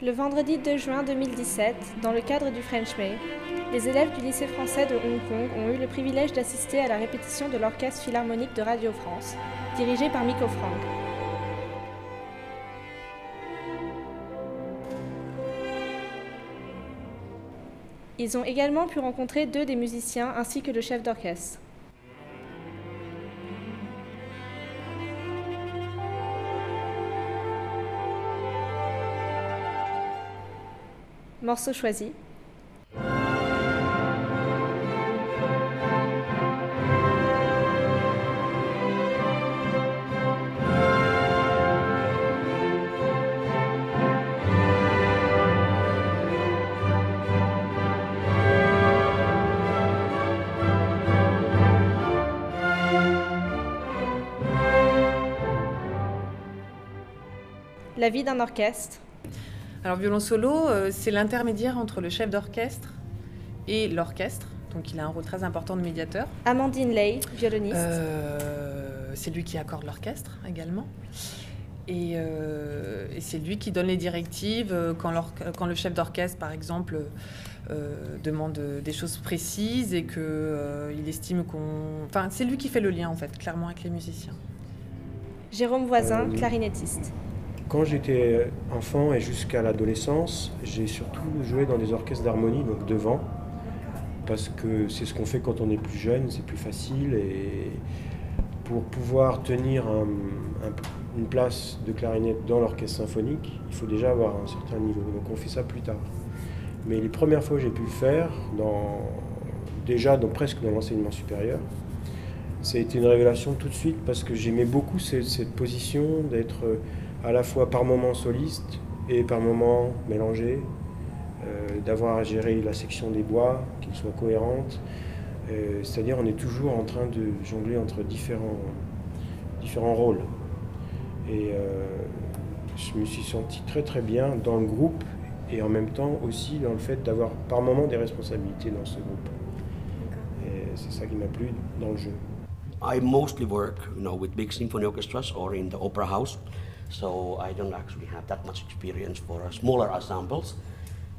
Le vendredi 2 juin 2017, dans le cadre du French May, les élèves du lycée français de Hong Kong ont eu le privilège d'assister à la répétition de l'Orchestre Philharmonique de Radio France, dirigé par Mikko Franck. Ils ont également pu rencontrer deux des musiciens ainsi que le chef d'orchestre. Morceau choisi. La vie d'un orchestre. Alors, violon solo, c'est l'intermédiaire entre le chef d'orchestre et l'orchestre. Donc, il a un rôle très important de médiateur. Amandine Lay, violoniste. C'est lui qui accorde l'orchestre également. Et c'est lui qui donne les directives quand le chef d'orchestre, par exemple, demande des choses précises et qu'il estime qu'on... Enfin, c'est lui qui fait le lien, en fait, clairement, avec les musiciens. Jérôme Voisin, clarinettiste. Quand j'étais enfant et jusqu'à l'adolescence, j'ai surtout joué dans des orchestres d'harmonie, donc devant, parce que c'est ce qu'on fait quand on est plus jeune, c'est plus facile. Et pour pouvoir tenir une place de clarinette dans l'orchestre symphonique, il faut déjà avoir un certain niveau, donc on fait ça plus tard. Mais les premières fois que j'ai pu le faire, presque dans l'enseignement supérieur, ça a été une révélation tout de suite, parce que j'aimais beaucoup cette position d'être... à la fois par moments soliste et par moments mélangé, d'avoir à gérer la section des bois, qu'elle soit cohérente. C'est-à-dire on est toujours en train de jongler entre différents rôles. Et je me suis senti très très bien dans le groupe et en même temps aussi dans le fait d'avoir par moments des responsabilités dans ce groupe. Et c'est ça qui m'a plu dans le jeu. I mostly work, with big symphony orchestras or in the opera house. So I don't actually have that much experience for smaller ensembles,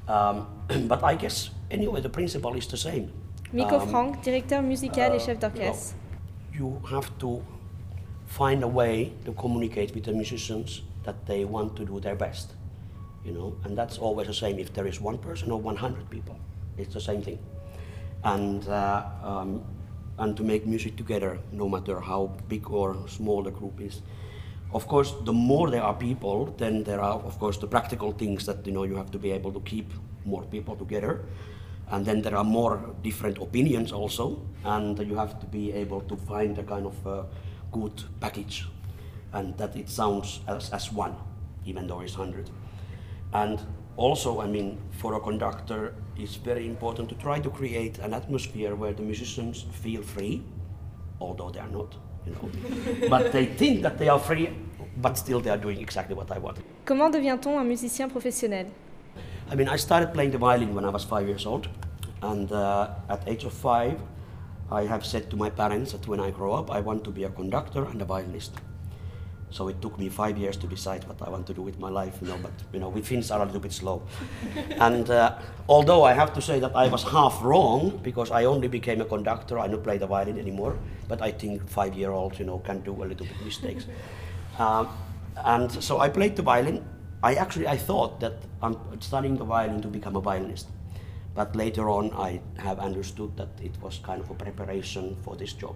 but I guess anyway the principle is the same. Mikko Franck, directeur musical et chef d'orchestre. You have to find a way to communicate with the musicians that they want to do their best, and that's always the same. If there is one person or 100 people, it's the same thing, and to make music together, no matter how big or small the group is. Of course, the more there are people, then there are, of course, the practical things that, you have to be able to keep more people together. And then there are more different opinions also, and you have to be able to find a kind of good package, and that it sounds as one, even though it's 100. And also, for a conductor, it's very important to try to create an atmosphere where the musicians feel free, although they are not. But they think that they are free, but still they are doing exactly what I want. Comment devient-on un musicien professionnel? I started playing the violin when I was 5 years old, and at age of 5, I have said to my parents that when I grow up, I want to be a conductor and a violinist. So it took me 5 years to decide what I want to do with my life, but we Finns are a little bit slow. And although I have to say that I was half wrong, because I only became a conductor, I don't play the violin anymore, but I think 5-year-olds, can do a little bit mistakes. And so I played the violin. I thought that I'm studying the violin to become a violinist. But later on, I have understood that it was kind of a preparation for this job.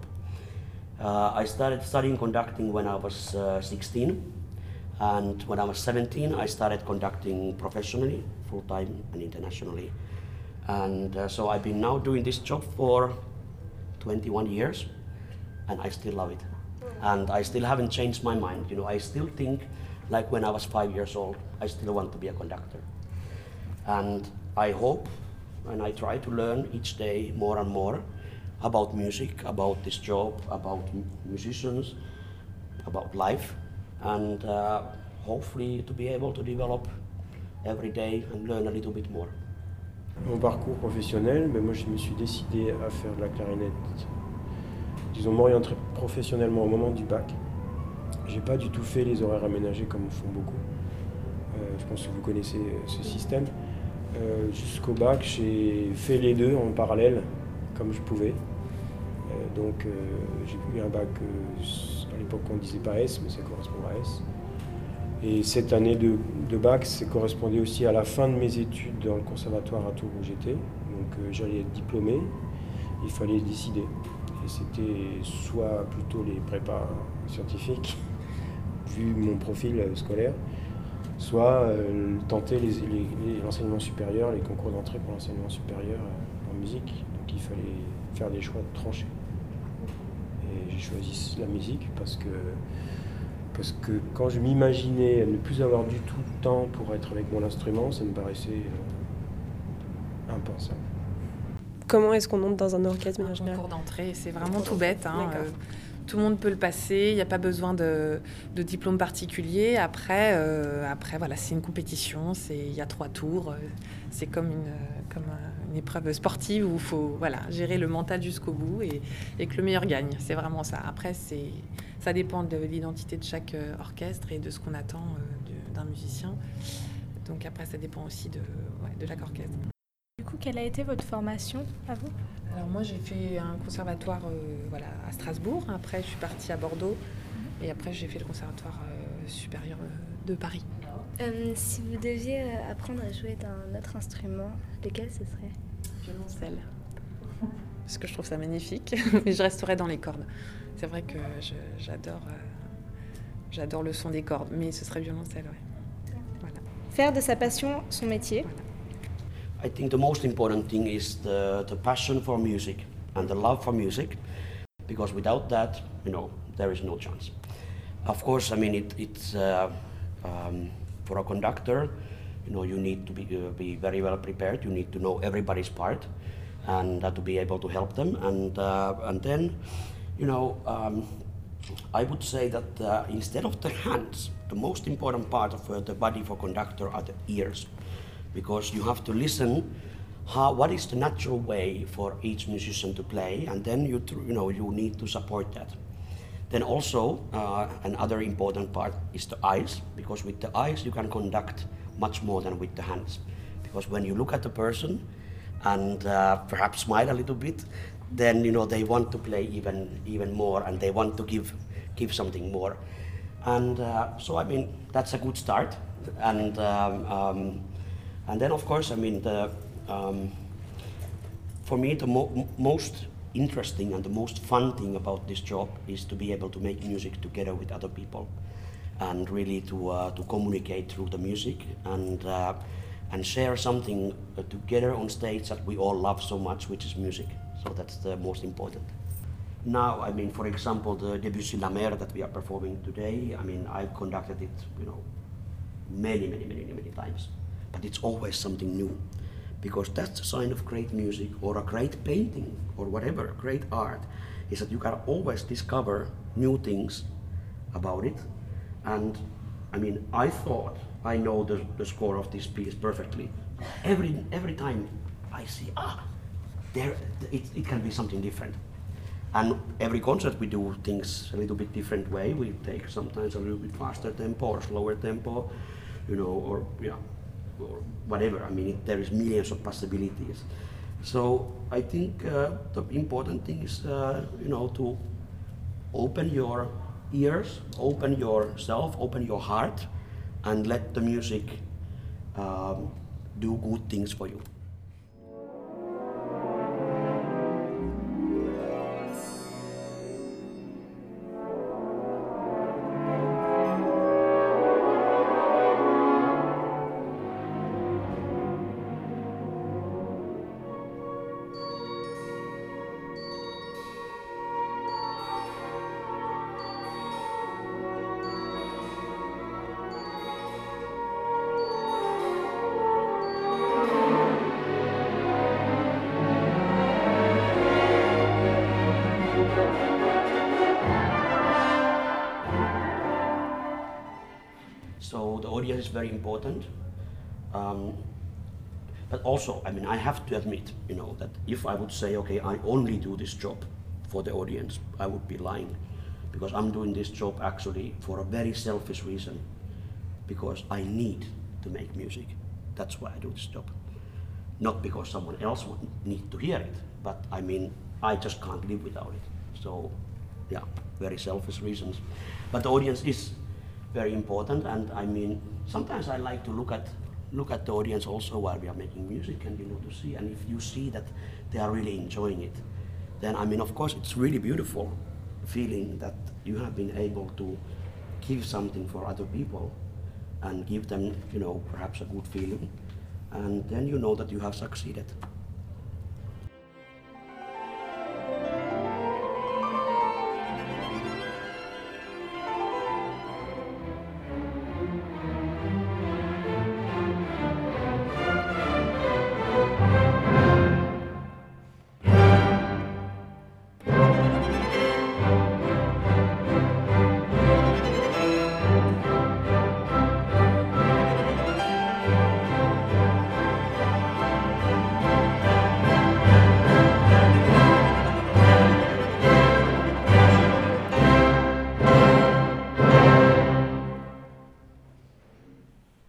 I started studying conducting when I was 16, and when I was 17 I started conducting professionally, full-time and internationally, and so I've been now doing this job for 21 years, and I still love it, and I still haven't changed my mind, I still think like when I was 5 years old, I still want to be a conductor, and I hope and I try to learn each day more and more about music, about this job, about musicians, about life, and hopefully to be able to develop every day and learn a little bit more. Mon parcours professionnel, mais moi je me suis décidé à faire de la clarinette, disons m'orienter professionnellement au moment du bac. J'ai pas du tout fait les horaires aménagés comme font beaucoup. je pense que vous connaissez ce système. Jusqu'au bac, j'ai fait les deux en parallèle, comme je pouvais. Donc j'ai eu un bac, à l'époque on ne disait pas S, mais ça correspond à S. Et cette année de bac, ça correspondait aussi à la fin de mes études dans le conservatoire à Tours où j'étais. Donc j'allais être diplômé, il fallait décider. Et c'était soit plutôt les prépas scientifiques, vu mon profil scolaire, soit tenter l'enseignement supérieur, les concours d'entrée pour l'enseignement supérieur en musique. Donc il fallait faire des choix tranchés. Et j'ai choisi la musique parce que quand je m'imaginais ne plus avoir du tout le temps pour être avec mon instrument, ça me paraissait impensable. Comment est-ce qu'on monte dans un orchestre en général ? Un concours d'entrée, c'est vraiment tout bête. Hein. Tout le monde peut le passer, il n'y a pas besoin de diplôme particulier. Après voilà, c'est une compétition, il y a 3 tours. C'est comme une épreuve sportive où il faut gérer le mental jusqu'au bout et que le meilleur gagne. C'est vraiment ça. Après, ça dépend de l'identité de chaque orchestre et de ce qu'on attend d'un musicien. Donc après, ça dépend aussi de chaque orchestre. Du coup, quelle a été votre formation à vous ? Alors moi, j'ai fait un conservatoire à Strasbourg. Après, je suis partie à Bordeaux. Et après, j'ai fait le conservatoire supérieur de Paris. Si vous deviez apprendre à jouer d'un autre instrument, lequel ce serait ? Violoncelle. Parce que je trouve ça magnifique. Mais je resterai dans les cordes. C'est vrai que j'adore le son des cordes. Mais ce serait violoncelle, ouais. Voilà. Faire de sa passion son métier. Voilà. I think the most important thing is the passion for music and the love for music, because without that, there is no chance. Of course, it's for a conductor, you need to be very well prepared. You need to know everybody's part, and to be able to help them. And then, I would say that instead of the hands, the most important part of the body for conductor are the ears. Because you have to listen what is the natural way for each musician to play, and then you need to support that. Then also another important part is the eyes, because with the eyes you can conduct much more than with the hands. Because when you look at the person and perhaps smile a little bit, then they want to play even more, and they want to give something more. And that's a good start. And. And then, of course, for me, the most interesting and the most fun thing about this job is to be able to make music together with other people, and really to communicate through the music and share something together on stage that we all love so much, which is music. So that's the most important. Now, for example, the Debussy La Mer that we are performing today. I've conducted it, many times. But it's always something new, because that's the sign of great music or a great painting or whatever, great art, is that you can always discover new things about it. And I thought I know the score of this piece perfectly. Every time I see, it can be something different. And every concert we do things a little bit different way. We take sometimes a little bit faster tempo or slower tempo, or whatever. There is millions of possibilities. So I think the important thing is, to open your ears, open yourself, open your heart, and let the music do good things for you. So the audience is very important, but also, I have to admit, that if I would say, okay, I only do this job for the audience, I would be lying, because I'm doing this job actually for a very selfish reason, because I need to make music. That's why I do this job. Not because someone else would need to hear it, but I mean, I just can't live without it. So, yeah, very selfish reasons. But the audience is very important, and I mean, sometimes I like to look at the audience also while we are making music, and you know, to see, and if you see that they are really enjoying it, then I mean, of course, it's really beautiful feeling that you have been able to give something for other people and give them, you know, perhaps a good feeling, and then you know that you have succeeded.